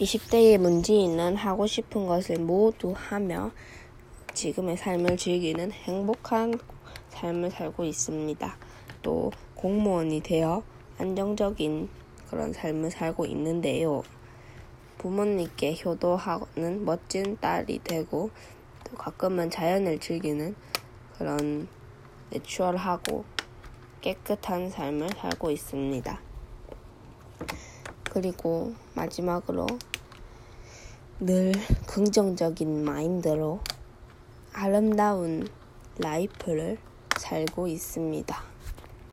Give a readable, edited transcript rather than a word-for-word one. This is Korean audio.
20대의 문지인은 하고 싶은 것을 모두 하며 지금의 삶을 즐기는 행복한 삶을 살고 있습니다. 또 공무원이 되어 안정적인 그런 삶을 살고 있는데요. 부모님께 효도하는 멋진 딸이 되고 또 가끔은 자연을 즐기는 그런 내추럴하고 깨끗한 삶을 살고 있습니다. 그리고 마지막으로 늘 긍정적인 마인드로 아름다운 라이프를 살고 있습니다.